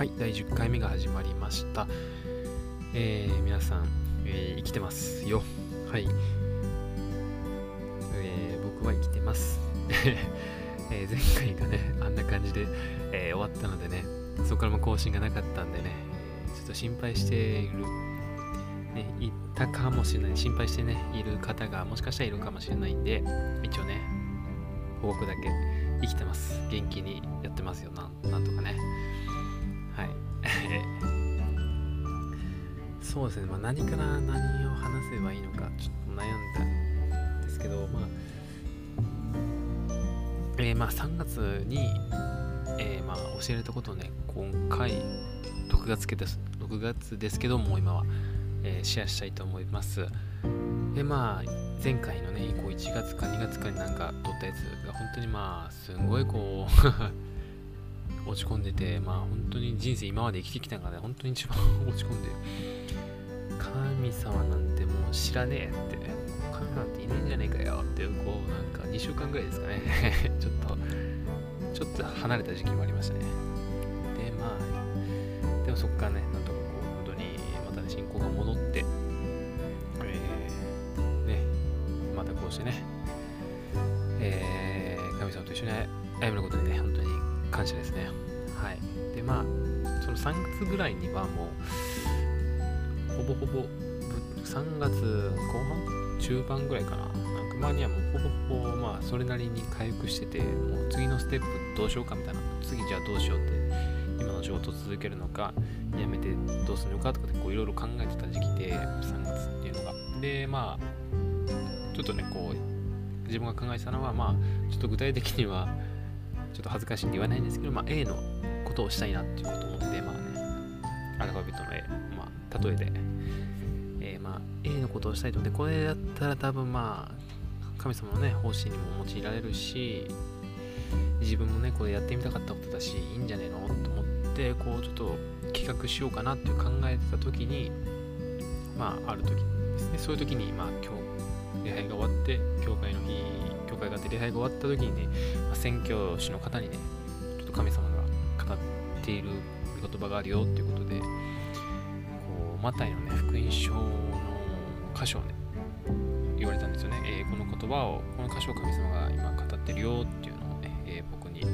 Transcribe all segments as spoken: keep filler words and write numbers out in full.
はい、だいじゅっかいめが始まりました。えー、皆さん、えー、生きてますよ。はい。えー、僕は生きてます。えー、前回がね、あんな感じで、えー、終わったのでね、そこからも更新がなかったんでね、ちょっと心配している、ね、いたかもしれない、心配してね、いる方がもしかしたらいるかもしれないんで、一応ね、報告だけ、生きてます。元気にやってますよ、なん、なんとかね。はい。そうですね、まあ、何から何を話せばいいのかちょっと悩んだんですけど、まあえー、まあさんがつに、えー、まあ教えれたことをね、今回ろくがつです、ろくがつですけども今は、えー、シェアしたいと思います。でまあ前回のねこういちがつかにがつかになんか撮ったやつが本当にまあすごいこう落ち込んでて、まあ本当に人生今まで生きてきたからね、本当に一番落ち込んで、神様なんてもう知らねえって、神なんていないんじゃねえかよっていう、こうなんかにしゅうかんぐらいですかねちょっとちょっと離れた時期もありましたね。でまあでもそっからねなんとかこう本当にまたね信仰が戻って、えー、ねまたこうしてね、えー、神様と一緒に歩むことにね本当に感謝ですね。はい。でまあそのさんがつぐらいにはもうほぼほぼさんがつご半中盤ぐらいかな、なんかまあにはもうほぼほぼまあそれなりに回復してて、もう次のステップどうしようかみたいな、次じゃあどうしようって今の仕事を続けるのかやめてどうするのかとかってこういろいろ考えてた時期でさんがつっていうのが、でまあちょっとねこう自分が考えてたのはまあちょっと具体的にはちょっと恥ずかしいんで言わないんですけど、まあ、A のことをしたいなっていうことを思って、まあね、アルファベットの A、まあ、例えで、えーまあ、A のことをしたいと思って、これだったら多分まあ、神様のね、方針にも用いられるし、自分もね、これやってみたかったことだし、いいんじゃねえのと思って、こう、ちょっと企画しようかなって考えてたときに、まあ、あるときですね、そういうときに、まあ、今日、礼拝が終わって、教会の日、教会が礼拝が終わった時にね、まあ、宣教師の方にね、ちょっと神様が語っている御言葉があるよっていうことで、こうマタイのね福音書の箇所をね言われたんですよね。えー、この言葉をこの箇所を神様が今語ってるよっていうのをね、えー、僕に、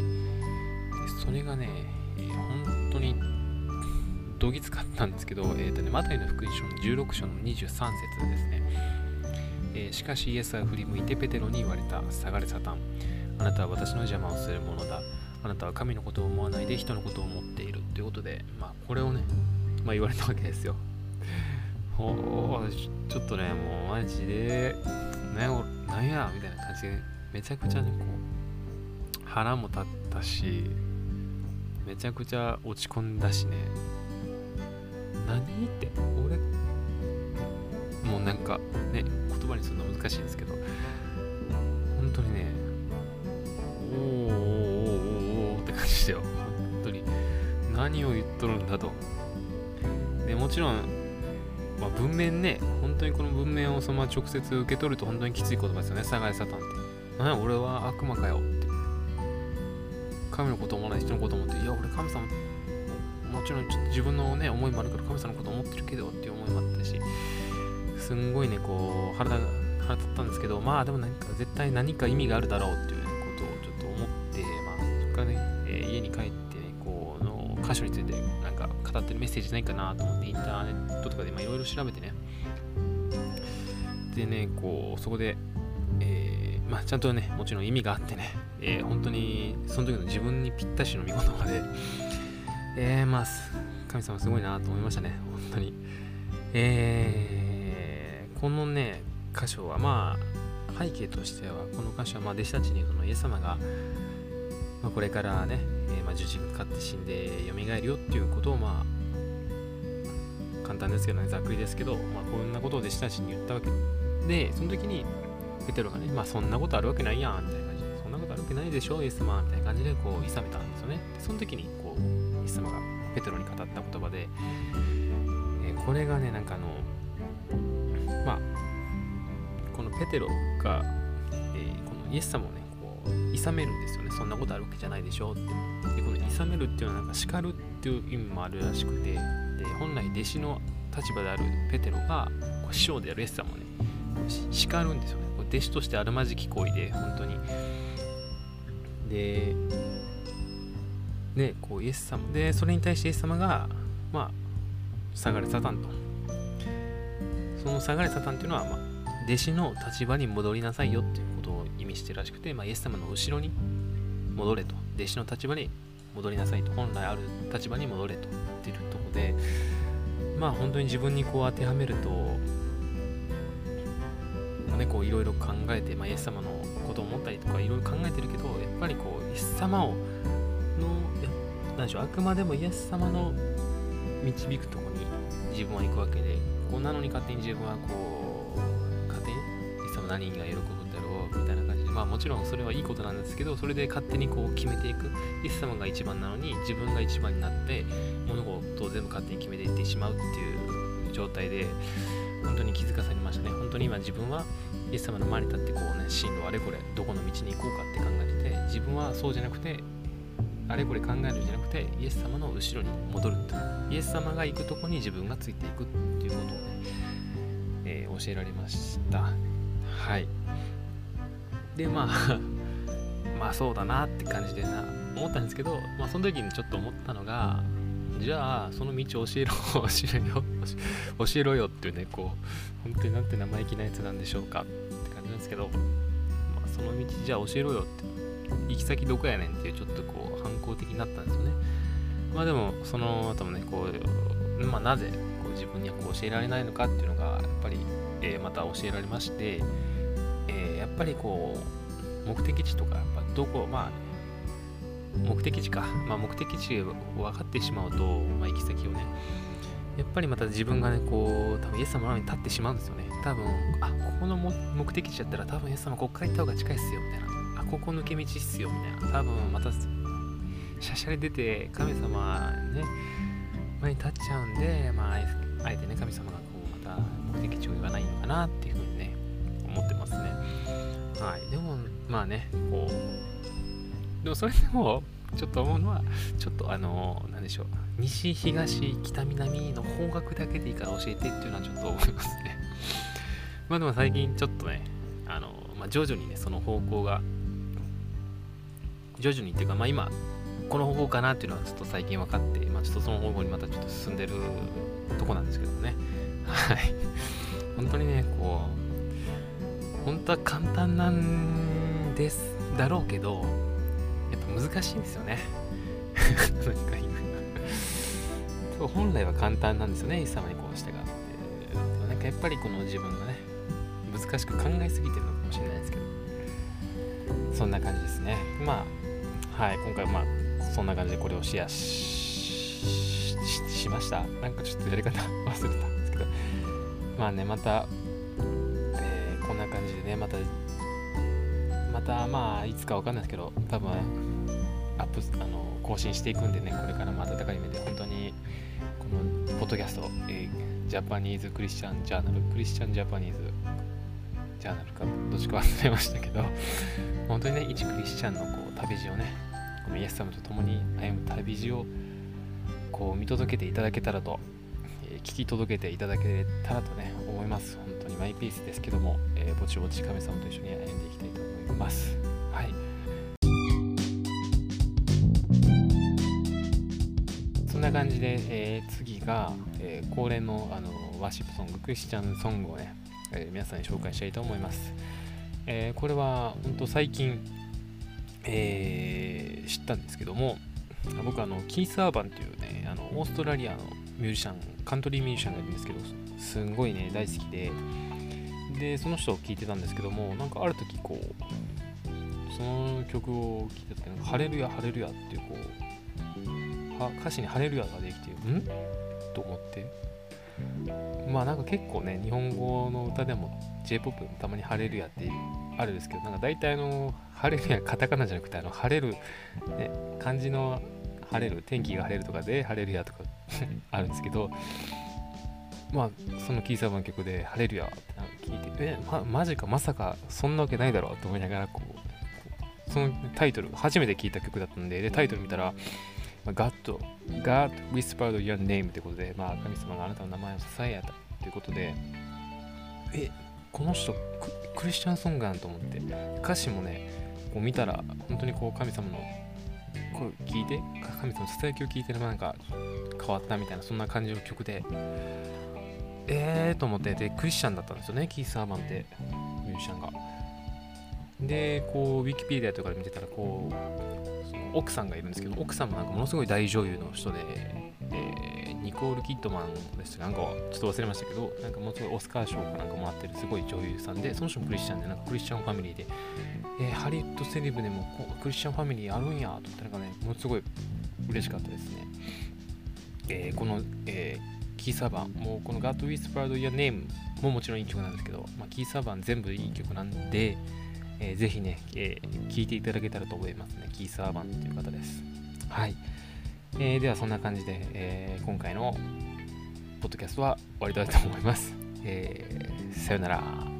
それがね、えー、本当にどぎつかったんですけど、えーとね、マタイの福音書のじゅうろく章のにじゅうさん節ですね。えー、しかしイエスは振り向いてペテロに言われた。下がれサタン。あなたは私の邪魔をするものだ。あなたは神のことを思わないで人のことを思っている。ということで、まあこれをね、まあ言われたわけですよ。おー、ちょっとね、もうマジで、ね、なんやみたいな感じで、めちゃくちゃね、こう、腹も立ったし、めちゃくちゃ落ち込んだしね。何って、俺、もうなんかね、言葉にするの難しいんですけど、本当にね、おーおーおーおーって感じだよ。本当に何を言っとるんだと。でもちろん、まあ、文面ね、本当にこの文面をそのまま直接受け取ると本当にきつい言葉ですよね。下がれサタンって。何俺は悪魔かよって。神のこと思わない人のこと思って、いや俺神様、もちろんちょっと自分のね思いもあるから神様のこと思ってるけどっていう思いもあったし。すんごいねこう 腹, 腹立ったんですけど、まあでもなんか絶対何か意味があるだろうっていうことをちょっと思って、まあ、そこからね、えー、家に帰って、ね、こうの箇所についてなんか語ってるメッセージないかなと思ってインターネットとかでいろいろ調べてね、でねこうそこで、えーまあ、ちゃんとねもちろん意味があってね、えー、本当にその時の自分にぴったしの見事まで、えー、まあ神様すごいなと思いましたね本当に。えーこのね箇所はまあ背景としてはこの箇所はまあ弟子たちにそのイエス様が、まあ、これからね、えーまあ、十字架かかって死んで蘇るよっていうことをまあ簡単ですけどねざっくりですけど、まあ、こんなことを弟子たちに言ったわけで、その時にペテロがねまあそんなことあるわけないやんみたいな感じで、そんなことあるわけないでしょイエス様みたいな感じでこういさめたんですよね。その時にこうイエス様がペテロに語った言葉で、えー、これがねなんかあのまあ、このペテロが、えー、このイエス様をねこう諌諌めるんですよね。そんなことあるわけじゃないでしょって。でこの諌めるっていうのはなんか叱るっていう意味もあるらしくて、で本来弟子の立場であるペテロがこう師匠であるイエス様をね叱るんですよね。こう弟子としてあるまじき行為で本当にでねこうイエス様でそれに対してイエス様がまあ下がれサタンと、その下がれサタンっていうのは、まあ、弟子の立場に戻りなさいよっていうことを意味してるらしくて、まあ、イエス様の後ろに戻れと、弟子の立場に戻りなさいと、本来ある立場に戻れと言ってるところで、まあ本当に自分にこう当てはめるとね、こういろいろ考えて、まあ、イエス様のことを思ったりとかいろいろ考えてるけど、やっぱりこうイエス様をの何でしょう、あくまでもイエス様の導くとこに自分は行くわけで、こうなのに勝手に自分はこう勝手にイエス様何が喜ぶんだろうみたいな感じで、まあもちろんそれはいいことなんですけど、それで勝手にこう決めていく、イエス様が一番なのに自分が一番になって物事を全部勝手に決めていってしまうっていう状態で。本当に気づかされましたね。本当に今自分はイエス様の前に立ってこうね、進路あれこれどこの道に行こうかって考えてて、自分はそうじゃなくてあれこれ考えるんじゃなくてイエス様の後ろに戻ると、イエス様が行くとこに自分がついていくっていうことをね、えー、教えられました。はい。でまあまあそうだなって感じでな思ったんですけど、まあその時にちょっと思ったのが。じゃあその道教えろ教えろ教えろよっていうね、こう本当になんて生意気なやつなんでしょうかって感じなんですけど、まあ、その道じゃあ教えろよって行き先どこやねんっていうちょっとこう反抗的になったんですよね。まあでもその後もねこう、まあ、なぜこう自分にこう教えられないのかっていうのがやっぱり、えー、また教えられまして、えー、やっぱりこう目的地とかやっぱどこまあ目的地か、まあ、目的地を分かってしまうと、まあ、行き先をねやっぱりまた自分がねこう多分イエス様の前に立ってしまうんですよね。多分あここの目的地だったら多分イエス様ここから行った方が近いっすよみたいな、あここ抜け道っすよみたいな、多分またシャシャリ出て神様ね前に立っちゃうんで、まああえてね神様がこうまた目的地を言わないのかなっていうふうにね思ってますね。はい。でもまあねこうでもそれでもちょっと思うのはちょっとあの何でしょう、西東北南の方角だけでいいから教えてっていうのはちょっと思いますね。まあでも最近ちょっとねあの、まあ、徐々にねその方向が徐々にっていうか、まあ今この方向かなっていうのはちょっと最近分かって、まあ、ちょっとその方向にまたちょっと進んでるとこなんですけどね。はい本当にねこう本当は簡単なんですだろうけど難しいんですよねそう本来は簡単なんですよね、イエス様にこう従って、なんかやっぱりこの自分がね難しく考えすぎてるのかもしれないですけど、そんな感じですね。まあはい、今回はまあそんな感じでこれをシェア し, し, しました。なんかちょっとやり方忘れたんですけど、まあねまた、えー、こんな感じでねまたまたまあいつかわかんないですけど、多分アップあの更新していくんでね、これからも温かい目で本当にこのポッドキャスト、えー、ジャパニーズクリスチャンジャーナルクリスチャンジャパニーズジャーナルかどっちか忘れましたけど本当にね一クリスチャンのこう旅路をねこのイエス様と共に歩む旅路をこう見届けていただけたらと、えー、聞き届けていただけたらとね思います。本当にマイペースですけども、えー、ぼちぼち神様と一緒に歩んでいきたいと思います。はいそんな感じで、えー、次が、えー、恒例の、あのワーシップソングクリスチャンソングをね、えー、皆さんに紹介したいと思います。えー、これは本当最近、えー、知ったんですけども、僕あのキース・アーバンっていうねあのオーストラリアのミュージシャンカントリーミュージシャンがいるんですけど、すんごいね大好きででその人を聴いてたんですけども、なんかある時こうその曲を聴いた時にハレルヤハレルヤっていうこうは歌詞にハレルヤができてんと思って、まあなんか結構ね日本語の歌でも J-ポップ でもたまにハレルヤってあるんですけど、なんか大体あのハレルヤカタカナじゃなくてあの晴れる、ね、漢字の晴れる天気が晴れるとかでハレルヤとかあるんですけど、まあそのキーサーバーの曲でハレルヤって聞いてえ、ま、マジかまさかそんなわけないだろうと思いながらこうそのタイトル初めて聞いた曲だったんで、でタイトル見たら God, God Whispered Your Name ということで、まあ、神様があなたの名前を囁いたということで、えこの人 ク, クリスチャンソングだなと思って、歌詞もねこう見たら本当にこう神様の声を聞いて、神様のささやきを聞いてなんか変わったみたいな、そんな感じの曲で、えーと思って、でクリスチャンだったんですよね、キース・アーバンってミュージシャンが。でこうウィキペディアとかで見てたらこうその奥さんがいるんですけど、奥さんもなんかものすごい大女優の人で、えー、ニコール・キッドマンです、なんかちょっと忘れましたけど、なんかものすごいオスカー賞かなんかもらってるすごい女優さんで、その人もクリスチャンで、なんかクリスチャンファミリーで、えー、ハリウッドセレブでもこうクリスチャンファミリーあるんやと思ったらなんかね、ものすごい嬉しかったですね。えー、この、えーキーサーバンもうこの God Whispered Your Name ももちろんいい曲なんですけど、まあ、キーサーバン全部いい曲なんで、えー、ぜひね、えー、聴いていただけたらと思いますね。キーサーバンという方です。はい、えー、ではそんな感じで、えー、今回のポッドキャストは終わりたいと思います。えー、さよなら。